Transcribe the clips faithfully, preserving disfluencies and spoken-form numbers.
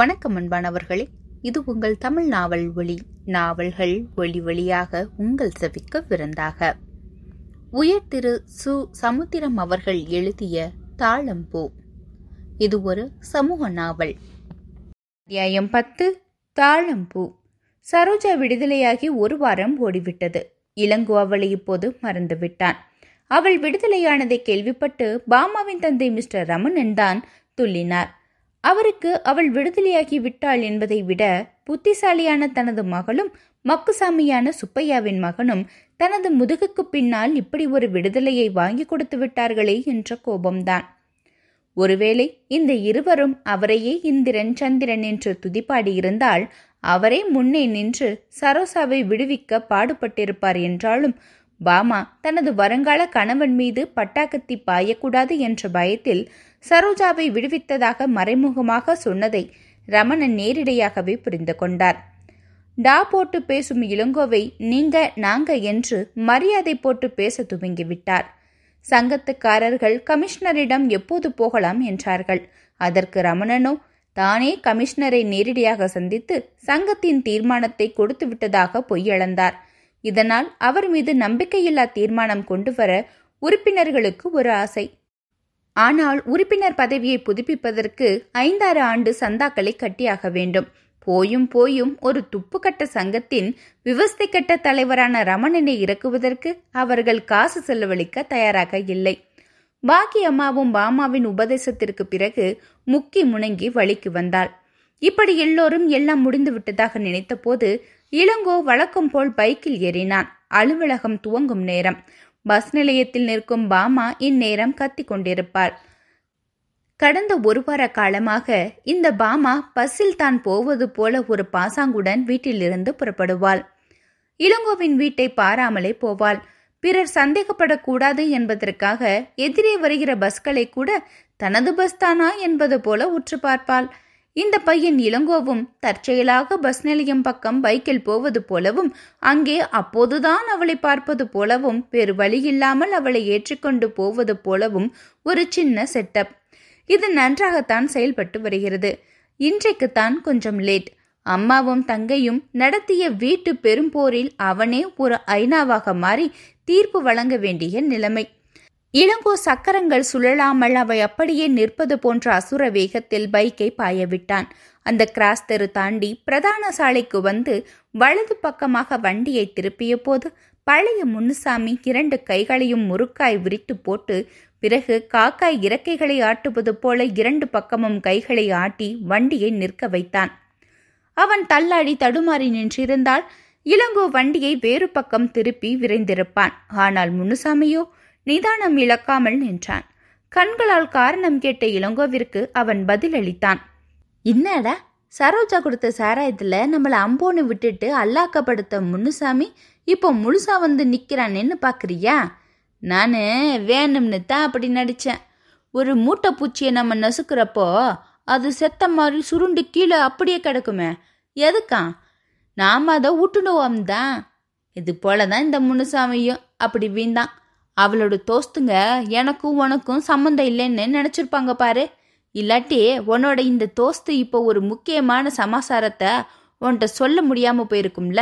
வணக்கம் அன்பானவர்களே, இது உங்கள் தமிழ் நாவல் ஒளி. நாவல்கள் ஒளி ஒளியாக உங்கள் செவிக்க விருந்தாக. உயர் திரு சு சமுத்திரம் அவர்கள் எழுதிய தாளம்பூ. இது ஒரு சமூக நாவல். அத்தியாயம் பத்து, தாளம்பூ. சரோஜா விடுதலையாகி ஒரு வாரம் ஓடிவிட்டது. இளங்கோ அவளை இப்போது மறந்துவிட்டான். அவள் விடுதலையானதை கேள்விப்பட்டு பாமாவின் தந்தை மிஸ்டர் ரமணன் தான் துள்ளினார். அவருக்கு அவள் விடுதலையாகி விட்டாள் என்பதை விட புத்திசாலியான தனது மகளும் மக்குசாமியான சுப்பையாவின் மகனும் தனது முதுகுக்கு பின்னால் இப்படி ஒரு விடுதலையை வாங்கி கொடுத்து விட்டார்களே என்ற கோபம்தான். ஒருவேளை இந்த இருவரும் அவரையே இந்திரன் சந்திரன் என்று துதிப்பாடியிருந்தால் அவரே முன்னே நின்று சரோசாவை விடுவிக்க பாடுபட்டிருப்பார். என்றாலும் பாமா தனது வருங்கால கணவன் மீது பட்டாக்கத்தி பாயக்கூடாது என்ற பயத்தில் சரோஜாவை விடுவித்ததாக மறைமுகமாக சொன்னதை ரமணன் நேரிடையாகவே புரிந்து கொண்டார். டா போட்டு பேசும் இளங்கோவை நீங்க நாங்க என்று மரியாதை போட்டு பேச துவங்கிவிட்டார். சங்கத்துக்காரர்கள் கமிஷனரிடம் எப்போது போகலாம் என்றார்கள். அதற்கு ரமணனோ தானே கமிஷனரை நேரடியாக சந்தித்து சங்கத்தின் தீர்மானத்தை கொடுத்து விட்டதாக பொய்யளந்தார். இதனால் அவர் மீது நம்பிக்கையில்லா தீர்மானம் கொண்டு வர உறுப்பினர்களுக்கு ஒரு ஆசை. ஆனால் உறுப்பினர் பதவியை புதுப்பிப்பதற்கு ஐந்தாறு ஆண்டு சந்தாக்களை கட்டியாக வேண்டும். போயும் போயும் ஒரு துப்புக்கட்ட சங்கத்தின் விவஸ்தை கட்ட தலைவரான ரமணனை இறக்குவதற்கு அவர்கள் காசு செலவழிக்க தயாராக இல்லை. பாக்கி அம்மாவும் பாமாவின் உபதேசத்திற்கு பிறகு முக்கி முணங்கி வழிக்கு வந்தாள். இப்படி எல்லோரும் எல்லாம் முடிந்து விட்டதாக நினைத்த போது இளங்கோ வழக்கம் போல் பைக்கில் ஏறினான். அலுவலகம் துவங்கும் நேரம். பஸ் நிலையத்தில் நிற்கும் பாமா இந்நேரம் கத்திக் கொண்டிருப்பார். கடந்த ஒரு வார காலமாக இந்த பாமா பஸ்ஸில் தான் போவது போல ஒரு பாசாங்குடன் வீட்டிலிருந்து புறப்படுவாள். இளங்கோவின் வீட்டை பாராமலே போவாள். பிறர் சந்தேகப்படக்கூடாது என்பதற்காக எதிரே வருகிற பஸ்களை கூட தனது பஸ் தானா என்பது போல உற்று பார்ப்பாள். இந்த பையன் இளங்கோவும் தற்செயலாக பஸ் நிலையம் பக்கம் பைக்கில் போவது போலவும் அங்கே அப்போதுதான் அவளை பார்ப்பது போலவும் வேறு வழி இல்லாமல் அவளை ஏற்றிக்கொண்டு போவது போலவும் ஒரு சின்ன செட்டப். இது நன்றாகத்தான் செயல்பட்டு வருகிறது. இன்றைக்குத்தான் கொஞ்சம் லேட். அம்மாவும் தங்கையும் நடத்திய வீட்டு பெரும்போரில் அவனே ஒரு ஐநாவாக மாறி தீர்ப்பு வழங்க வேண்டிய நிலைமை. இளங்கோ சக்கரங்கள் சுழலாமல் அவை அப்படியே நிற்பது போன்ற அசுர வேகத்தில் பைக்கை பாயவிட்டான். அந்த கிராஸ் தெரு தாண்டி பிரதான சாலைக்கு வந்து வலது பக்கமாக வண்டியை திருப்பிய போது பழைய முன்னுசாமி இரண்டு கைகளையும் முறுக்காய் விரித்து போட்டு பிறகு காக்காய் இறக்கைகளை ஆட்டுவது போல இரண்டு பக்கமும் கைகளை ஆட்டி வண்டியை நிற்க வைத்தான். அவன் தள்ளாடி தடுமாறி நின்றிருந்தால் இளங்கோ வண்டியை வேறு பக்கம் திருப்பி விரைந்திருப்பான். ஆனால் முன்னுசாமியோ நிதானம் இழக்காமல் நின்றான். கண்களால் காரணம் கேட்ட இளங்கோவிற்கு அவன் பதில் அளித்தான். என்னடா, சரோஜா கொடுத்த சாராயத்துல நம்மள அம்போன்னு விட்டுட்டு அல்லாக்கப்படுத்த முன்னுசாமி இப்போ முழுசா வந்து நிக்கிறான்னு பாக்குறியா? நானு வேணும்னு தான் அப்படி நடிச்சேன். ஒரு மூட்டை பூச்சியை நம்ம நசுக்கிறப்போ அது செத்த மாதிரி சுருண்டு கீழே அப்படியே கிடக்குமே, எதுக்கா? நாம அதை ஊட்டுனுவோம் தான். இது போலதான் இந்த முன்னுசாமியும் அப்படி வீந்தான். அவளோட தோஸ்துங்க எனக்கும் உனக்கும் சம்மந்தம் இல்லைன்னு நினச்சிருப்பாங்க பாரு. இல்லாட்டி உன்னோட இந்த தோஸ்து இப்போ ஒரு முக்கியமான சமாசாரத்தை உன்கிட்ட சொல்ல முடியாமல் போயிருக்கும்ல.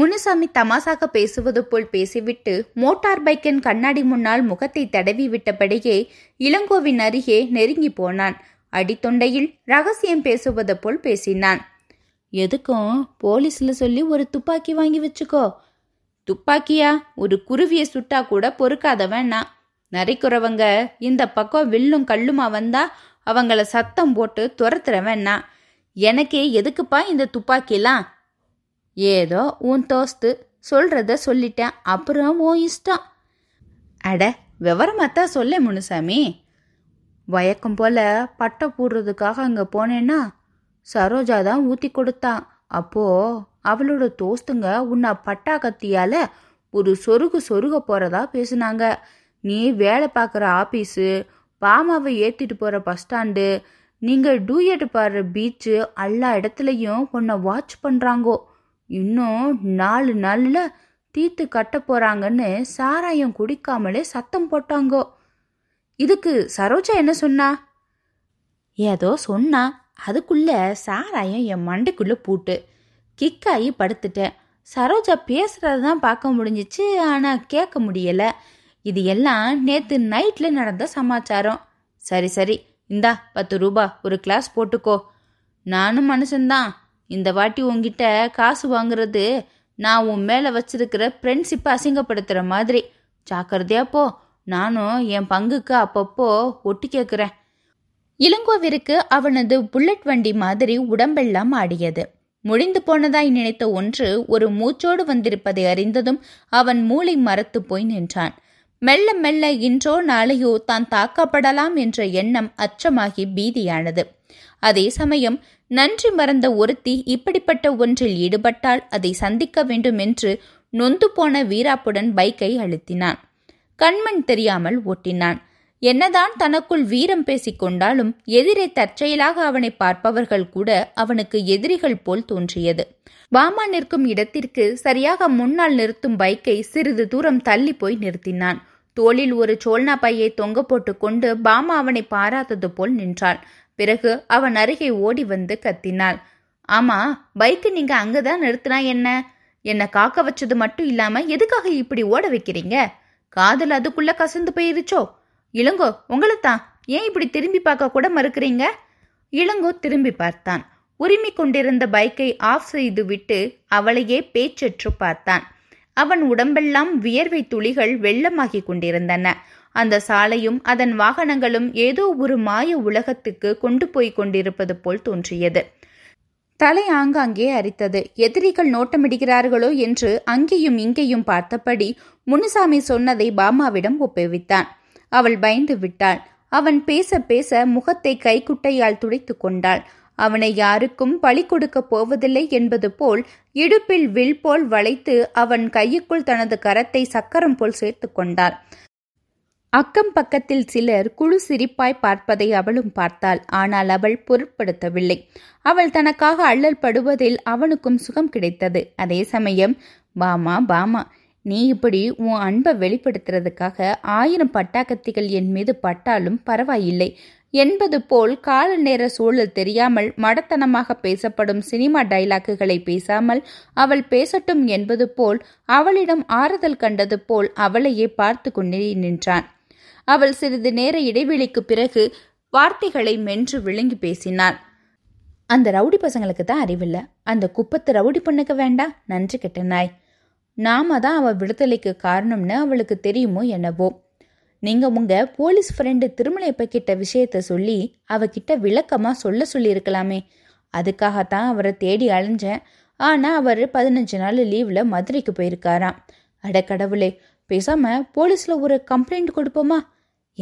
முனுசாமி தமாசாக பேசுவது போல் பேசிவிட்டு மோட்டார் பைக்கின் கண்ணாடி முன்னால் முகத்தை தடவி விட்டபடியே இளங்கோவின் அருகே நெருங்கி போனான். அடித்தொண்டையில் ரகசியம் பேசுவது போல் பேசினான். எதுக்கும் போலீஸில் சொல்லி ஒரு துப்பாக்கி வாங்கி வச்சுக்கோ. துப்பாக்கியா? ஒரு குருவியை சுட்டா கூட பொறுக்காதவன் நான். நரைக்குறவங்க இந்த பக்கம் வில்லும் கல்லுமா வந்தா அவங்கள சத்தம் போட்டு துரத்துறவன் நான். எனக்கே எதுக்குப்பா இந்த துப்பாக்கிலாம்? ஏதோ உன் தோஸ்து சொல்றத சொல்லிட்டேன், அப்புறம் உன் இஷ்டம். அட, விவரமாத்தான் சொல்ல முனுசாமி. வயக்கம் போல பட்டை போடுறதுக்காக அங்கே போனேன்னா சரோஜா தான் ஊற்றி கொடுத்தான். அப்போ அவளோட தோஸ்துங்க உன்னை பட்டா கத்தியால ஒரு சொருகு சொருக போறதா பேசுனாங்க. நீ வேலை பார்க்குற ஆபீஸு, பாமாவை ஏத்திட்டு போற பஸ் ஸ்டாண்டு, நீங்க டூயட் பாடுற பீச்சு, எல்லா இடத்துலையும் உன்னை வாட்ச் பண்றாங்கோ. இன்னும் நாலு நாள்ல தீத்து கட்ட போறாங்கன்னு சாராயம் குடிக்காமலே சத்தம் போட்டாங்கோ. இதுக்கு சரோஜா என்ன சொன்னா? ஏதோ சொன்னா. அதுக்குள்ள சாராயம் என் மண்டைக்குள்ளே பூட்டு கிக்காகி படுத்துட்டேன். சரோஜா பேசுறது தான் பார்க்க முடிஞ்சிச்சு, ஆனால் கேட்க முடியலை. இது எல்லாம் நேற்று நைட்டில் நடந்த சமாச்சாரம். சரி சரி இந்தா பத்து ரூபா ஒரு கிளாஸ் போட்டுக்கோ. நானும் மனுஷன்தான், இந்த வாட்டி உங்ககிட்ட காசு வாங்குறது நான் உன் மேலே வச்சிருக்கிற ஃப்ரெண்ட்ஷிப்பை அசிங்கப்படுத்துகிற மாதிரி. ஜாக்கிரதையாப்போ, நானும் என் பங்குக்கு அப்பப்போ ஒட்டி கேட்குறேன். இளங்கோவிற்கு அவனது புல்லட் வண்டி மாதிரி உடம்பெல்லாம் ஆடியது. முடிந்து போனதாய் நினைத்த ஒன்று ஒரு மூச்சோடு வந்திருப்பதை அறிந்ததும் அவன் மூளை மரத்து போய் நின்றான். மெல்ல மெல்ல இன்றோ நாளையோ தான் தாக்கப்படலாம் என்ற எண்ணம் அச்சமாகி பீதியானது. அதே சமயம் நன்றி மறந்த ஒருத்தி இப்படிப்பட்ட ஒன்றில் ஈடுபட்டால் அதை சந்திக்க வேண்டும் என்று நொந்து போன வீராப்புடன் பைக்கை அழுத்தினான். கண்மண் தெரியாமல் ஓட்டினான். என்னதான் தனக்குள் வீரம் பேசிக் கொண்டாலும் எதிரே தற்செயலாக அவனை பார்ப்பவர்கள் கூட அவனுக்கு எதிரிகள் போல் தோன்றியது. பாமா நிற்கும் இடத்திற்கு சரியாக முன்னால் நிறுத்தும் பைக்கை சிறிது தூரம் தள்ளி போய் நிறுத்தினான். தோளில் ஒரு சோல்னா பையை தொங்க போட்டு கொண்டு பாமா அவனை பாராதது போல் நின்றாள். பிறகு அவன் அருகே ஓடி வந்து கத்தினாள். ஆமா, பைக்கு நீங்க அங்கதான் நிறுத்தினா என்ன? என்னை காக்க வச்சது மட்டும் இல்லாம எதுக்காக இப்படி ஓட வைக்கிறீங்க? காதல் அதுக்குள்ள கசந்து போயிருச்சோ? இளங்கோ, உங்களைத்தான், ஏன் இப்படி திரும்பி பார்க்க கூட மறுக்கிறீங்க? இளங்கோ திரும்பி பார்த்தான். உரிமை கொண்டிருந்த பைக்கை ஆஃப் செய்து விட்டு அவளையே பேச்சற்று பார்த்தான். அவன் உடம்பெல்லாம் வியர்வை துளிகள் வெள்ளமாகி கொண்டிருந்தன. அந்த சாலையும் அதன் வாகனங்களும் ஏதோ ஒரு மாய உலகத்துக்கு கொண்டு போய் கொண்டிருப்பது போல் தோன்றியது. தலை ஆங்காங்கே அரித்தது. எதிரிகள் நோட்டமிடுகிறார்களோ என்று அங்கேயும் இங்கேயும் பார்த்தபடி முனுசாமி சொன்னதை பாமாவிடம் ஒப்புவித்தான். அவள் பயந்து விட்டாள். அவன் பேச பேச முகத்தை கைக்குட்டையால் துடைத்து கொண்டாள். அவனை யாருக்கும் பழி கொடுக்க போவதில்லை என்பது போல் இடுப்பில் வில் போல் வளைத்து அவன் கையுக்குள் தனது கரத்தை சக்கரம் போல் சேர்த்து கொண்டாள். அக்கம் பக்கத்தில் சிலர் குழு சிரிப்பாய் பார்ப்பதை அவளும் பார்த்தாள். ஆனால் அவள் பொருட்படுத்தவில்லை. அவள் தனக்காக அல்லல் படுவதில் அவனுக்கும் சுகம் கிடைத்தது. அதே சமயம் பாமா பாமா நீ இப்படி உன் அன்பை வெளிப்படுத்துறதுக்காக ஆயிரம் பட்டாக்கத்திகள் என் மீது பட்டாலும் பரவாயில்லை என்பது போல் கால நேர சூழல் தெரியாமல் மடத்தனமாக பேசப்படும் சினிமா டைலாக்குகளை பேசாமல் அவள் பேசட்டும் என்பது போல் அவளிடம் ஆறுதல் கண்டது போல் அவளையே பார்த்து கொண்டே நின்றான். அவள் சிறிது நேர இடைவெளிக்கு பிறகு வார்த்தைகளை மென்று விழுங்கி பேசினாள். அந்த ரவுடி பசங்களுக்கு தான் அறிவில்லை. அந்த குப்பத்தை ரவுடி பண்ணுக்க வேண்டாம். நன்றி கெட்ட நாய். நாம தான் அவள் விடுதலைக்கு காரணம்னு அவளுக்கு தெரியுமோ என்னவோ. நீங்கள் உங்கள் போலீஸ் ஃப்ரெண்டு திருமலையப்ப கிட்ட விஷயத்த சொல்லி அவகிட்ட விளக்கமாக சொல்ல சொல்லியிருக்கலாமே. அதுக்காகத்தான் அவரை தேடி அலைஞ்சேன். ஆனால் அவர் பதினஞ்சு நாள் லீவில் மதுரைக்கு போயிருக்காராம். அடக்கடவுளே, பேசாமல் போலீஸில் ஒரு கம்ப்ளைண்ட் கொடுப்போமா?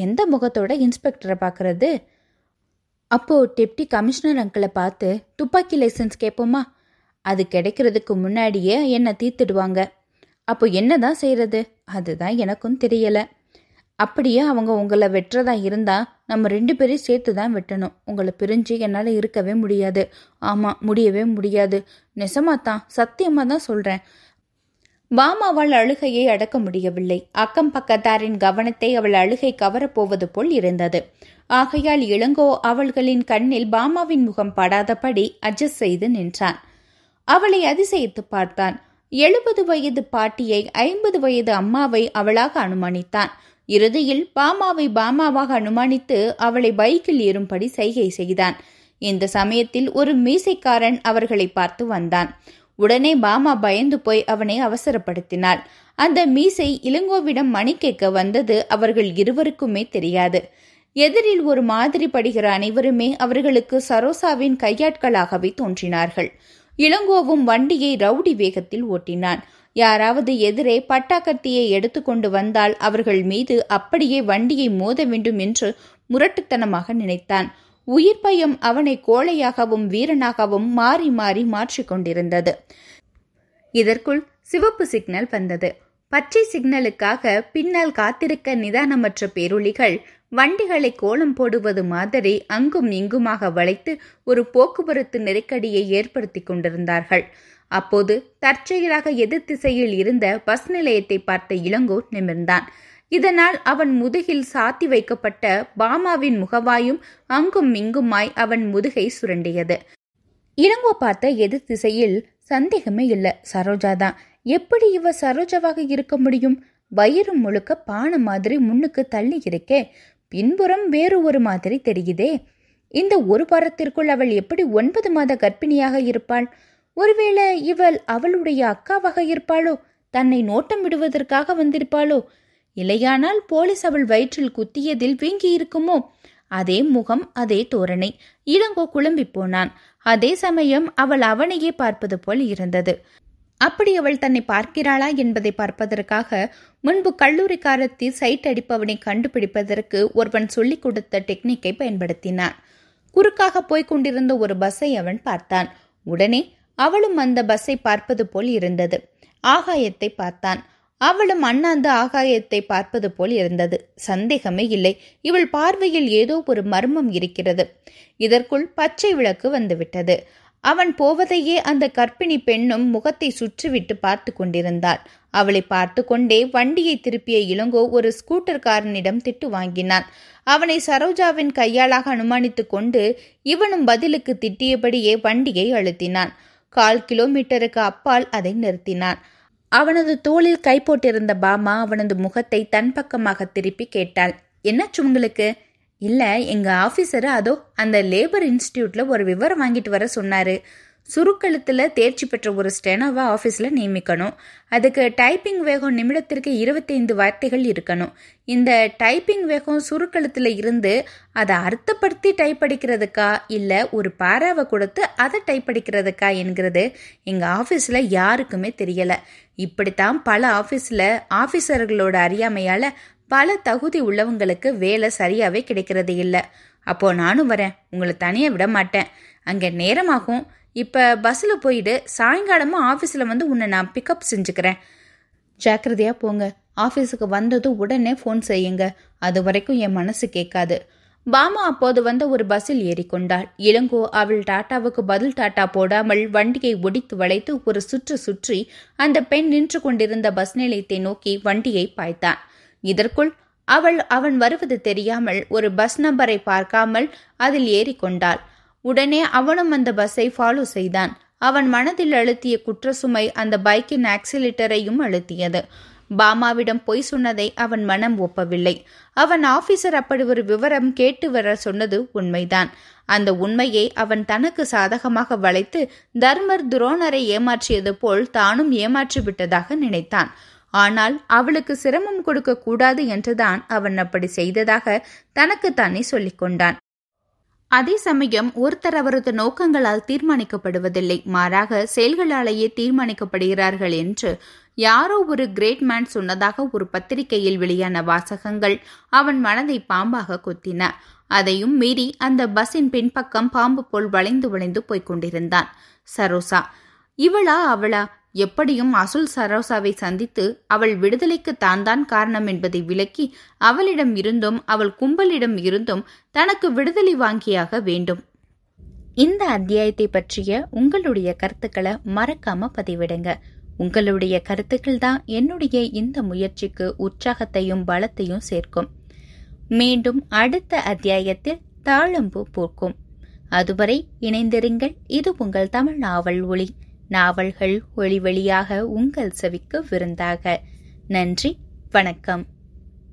எந்த முகத்தோட இன்ஸ்பெக்டரை பார்க்குறது? அப்போது டெப்டி கமிஷனர் அங்கிளை பார்த்து துப்பாக்கி லைசன்ஸ் கேட்போமா? அது கிடைக்கிறதுக்கு முன்னாடியே என்னை தீர்த்துடுவாங்க. அப்போ என்ன தான் செய்கிறது? அதுதான் எனக்கும் தெரியலை. அப்படியே அவங்க உங்களை வெட்டுறதா இருந்தால் நம்ம ரெண்டு பேரும் சேர்த்து தான் வெட்டணும். உங்களை பிரிஞ்சு என்னால் இருக்கவே முடியாது. ஆமாம், முடியவே முடியாது. நெசமாக தான், சத்தியமாக தான் சொல்கிறேன். பாமாவால் அழுகையை அடக்க முடியவில்லை. அக்கம் பக்கத்தாரின் கவனத்தை அவள் அழுகை கவரப்போவது போல் இருந்தது. ஆகையால் இளங்கோ அவள்களின் கண்ணில் பாமாவின் முகம் படாதபடி அட்ஜஸ்ட் செய்து நின்றான். அவளை அதிசயித்து பார்த்தான். எழுபது வயது பாட்டியை, ஐம்பது வயது அம்மாவை அவளாக அனுமானித்தான். இறுதியில் பாமாவை பாமாவாக அனுமானித்து அவளை பைக்கில் ஏறும்படி சைகை செய்தான். இந்த சமயத்தில் ஒரு மீசைக்காரன் அவர்களை பார்த்து வந்தான். உடனே பாமா பயந்து போய் அவனை அவசரப்படுத்தினாள். அந்த மீசை இளங்கோவிடம் மணி கேட்க வந்தது அவர்கள் இருவருக்குமே தெரியாது. எதிரில் ஒரு மாதிரி படுகிற அனைவருமே அவர்களுக்கு சரோசாவின் கையாட்களாகவே தோன்றினார்கள். இளங்கோவும் வண்டியை ரவுடி வேகத்தில் ஓட்டினான். யாராவது எதிரே பட்டாக்கத்தியை எடுத்து கொண்டு வந்தால் அவர்கள் மீது அப்படியே வண்டியை மோத வேண்டும் என்று முரட்டுத்தனமாக நினைத்தான். உயிர் பயம் அவனை கோழையாகவும் வீரனாகவும் மாறி மாறி மாற்றிக்கொண்டிருந்தது. இதற்குள் சிவப்பு சிக்னல் வந்தது. பச்சை சிக்னலுக்காக பின்னால் காத்திருக்க நிதானமற்ற பேரொலிகள் வண்டிகளை கோலம் போடுவது மாதிரி அங்கும் இங்குமாக வளைத்து ஒரு போக்குவரத்து நெருக்கடியை ஏற்படுத்தி கொண்டிருந்தார்கள். அப்போது தற்செயலாக எதிர் திசையில் இருந்த பஸ் நிலையத்தை பார்த்த இளங்கோ நிமிர்ந்தான். இதனால் அவன் முதுகில் சாத்தி வைக்கப்பட்ட பாமாவின் முகவாயும் அங்கும் இங்குமாய் அவன் முதுகை சுரண்டியது. இளங்கோ பார்த்த எதிர் திசையில் சந்தேகமே இல்லை, சரோஜாதான். எப்படி இவ சரோஜாவாக இருக்க முடியும்? வயிறு முழுக்க பானை மாதிரி முன்னுக்கு தள்ளி இருக்கே, பின்புறம் வேறு ஒரு மாதிரி தெரியுதே. இந்த ஒரு வாரத்திற்குள் அவள் எப்படி ஒன்பது மாத கர்ப்பிணியாக இருப்பாள்? ஒருவேளை இவள் அவளுடைய அக்காவாக இருப்பாளோ? தன்னை நோட்டம் விடுவதற்காக வந்திருப்பாளோ? இல்லையானால் போலீஸ் அவள் வயிற்றில் குத்தியதில் வீங்கி இருக்குமோ? அதே முகம், அதே தோரணை. இளங்கோ குழம்பி போனான். அதே சமயம் அவள் அவனையே பார்ப்பது போல் இருந்தது. அப்படி அவள் தன்னை பார்க்கிறாளா என்பதை பார்ப்பதற்காக முன்பு கல்லூரி காலத்தி சைட் அடிப்பவனை கண்டுபிடிப்பதற்கு ஒருவன் சொல்லிக் கொடுத்த டெக்னிக்கை பயன்படுத்தினான். குறுக்காக போய்கொண்டிருந்த ஒரு பஸ்ஸை அவன் பார்த்தான். உடனே அவளும் அந்த பஸ்ஸை பார்ப்பது போல் இருந்தது. ஆகாயத்தை பார்த்தான். அவளும் அண்ணாந்து ஆகாயத்தை பார்ப்பது போல் இருந்தது. சந்தேகமே இல்லை, இவள் பார்வையில் ஏதோ ஒரு மர்மம் இருக்கிறது. இதற்குள் பச்சை விளக்கு வந்துவிட்டது. அவன் போவதையே அந்த கர்ப்பிணி பெண்ணும் முகத்தை சுற்றிவிட்டு பார்த்து கொண்டிருந்தாள். அவளை பார்த்து கொண்டே வண்டியை திருப்பிய இளங்கோ ஒரு ஸ்கூட்டர்காரனிடம் திட்டு வாங்கினான். அவனை சரோஜாவின் கையாளாக அனுமானித்து கொண்டு இவனும் பதிலுக்கு திட்டியபடியே வண்டியை அழுத்தினான். கால் கிலோமீட்டருக்கு அப்பால் அதை நிறுத்தினான். அவனது தோளில் கை போட்டிருந்த பாமா அவனது முகத்தை தன் பக்கமாக திருப்பி கேட்டாள், என்னாச்சு உங்களுக்கு? இல்ல, எங்க ஆபீசரு அதோ அந்த லேபர் இன்ஸ்டிடியூட்ல ஒரு விவரம் வாங்கிட்டு வர சொன்னாரு. சுருக்கெழுத்துல தேர்ச்சி பெற்ற ஒரு ஸ்டெனோவா ஆபீஸ்ல நியமிக்கணும். அதுக்கு டைப்பிங் வேகம் நிமிடத்திற்கு இருபத்தைந்து வார்த்தைகள் இருக்கணும். இந்த டைப்பிங் வேகம் சுருக்கெழுத்துல இருந்து அதை அர்த்தப்படுத்தி டைப் அடிக்கிறதுக்கா இல்ல ஒரு பாராவை கொடுத்து அதை டைப் அடிக்கிறதுக்கா என்கிறது எங்க ஆபீஸ்ல யாருக்குமே தெரியல. இப்படித்தான் பல ஆபீஸ்ல ஆபீசர்களோட அறியாமையால பல தகுதி உள்ளவங்களுக்கு வேலை சரியாவே கிடைக்கிறது இல்லை. அப்போ நானும் வரேன், உங்களை தனியாக விட மாட்டேன். அங்கே நேரமாகும், இப்போ பஸ்ஸில் போயிட்டு சாயங்காலமும் ஆஃபீஸில் வந்து உன்னை நான் பிக்கப் செஞ்சுக்கிறேன். ஜாக்கிரதையாக போங்க, ஆஃபீஸுக்கு வந்ததும் உடனே ஃபோன் செய்யுங்க, அது வரைக்கும் என் மனசு கேட்காது. பாமா அப்போது வந்த ஒரு பஸ்ஸில் ஏறிக்கொண்டாள். இளங்கோ அவள் டாட்டாவுக்கு பதில் டாட்டா போடாமல் வண்டியை ஒடித்து வளைத்து ஒரு சுற்று சுற்றி அந்த பெண் நின்று கொண்டிருந்த பஸ் நிலையத்தை நோக்கி வண்டியை பாய்த்தான். இதற்குள் அவள் அவன் வருவது தெரியாமல் ஒரு பஸ் நம்பரை பார்க்காமல் அதில் ஏறிக்கொண்டாள். உடனே அவனும் அந்த பஸ்ஸை ஃபாலோ செய்தான். அவன் மனதில் அழுத்திய குற்றசுமை அந்த பைக்கின் ஆக்சிலேட்டரையும் அழுத்தியது. பாமாவிடம் பொய் சொன்னதை அவன் மனம் ஒப்பவில்லை. அவன் ஆபீசர் அப்படி ஒரு விவரம் கேட்டு வர சொன்னது உண்மைதான். அந்த உண்மையை அவன் தனக்கு சாதகமாக வளைத்து தர்மர் துரோணரை ஏமாற்றியது போல் தானும் ஏமாற்றிவிட்டதாக நினைத்தான். ஆனால் அவளுக்கு சிரமம் கொடுக்க கூடாது என்றுதான் அவன் அப்படி செய்ததாக தனக்குத்தானே சொல்லிக் கொண்டான். அதே சமயம் ஒருத்தர் அவரது நோக்கங்களால் தீர்மானிக்கப்படுவதில்லை, மாறாக செயல்களாலேயே தீர்மானிக்கப்படுகிறார்கள் என்று யாரோ ஒரு கிரேட் மேன் சொன்னதாக ஒரு பத்திரிகையில் வெளியான வாசகங்கள் அவன் மனதை பாம்பாக கொத்தின. அதையும் மீறி அந்த பஸ்ஸின் பின்பக்கம் பாம்பு போல் வளைந்து வளைந்து போய்கொண்டிருந்தான். சரோசா இவளா அவளா? எப்படியும் அசுல் சரோசாவை சந்தித்து அவள் விடுதலைக்கு தான் தான் காரணம் என்பதை விளக்கி அவளிடம் இருந்தும் அவள் கும்பலிடம் இருந்தும் தனக்கு விடுதலை வாங்கியாக வேண்டும். இந்த அத்தியாயத்தை பற்றிய உங்களுடைய கருத்துக்களை மறக்காம பதிவிடுங்க. உங்களுடைய கருத்துக்கள் தான் என்னுடைய இந்த முயற்சிக்கு உற்சாகத்தையும் பலத்தையும் சேர்க்கும். மீண்டும் அடுத்த அத்தியாயத்தில் தாழம்பூ பூக்கும். அதுவரை இணைந்திருங்கள். இது உங்கள் தமிழ் நாவல் ஒளி. நாவல்கள் ஒளி வழியாக உங்கள் செவிக்கு விருந்தாக. நன்றி, வணக்கம்.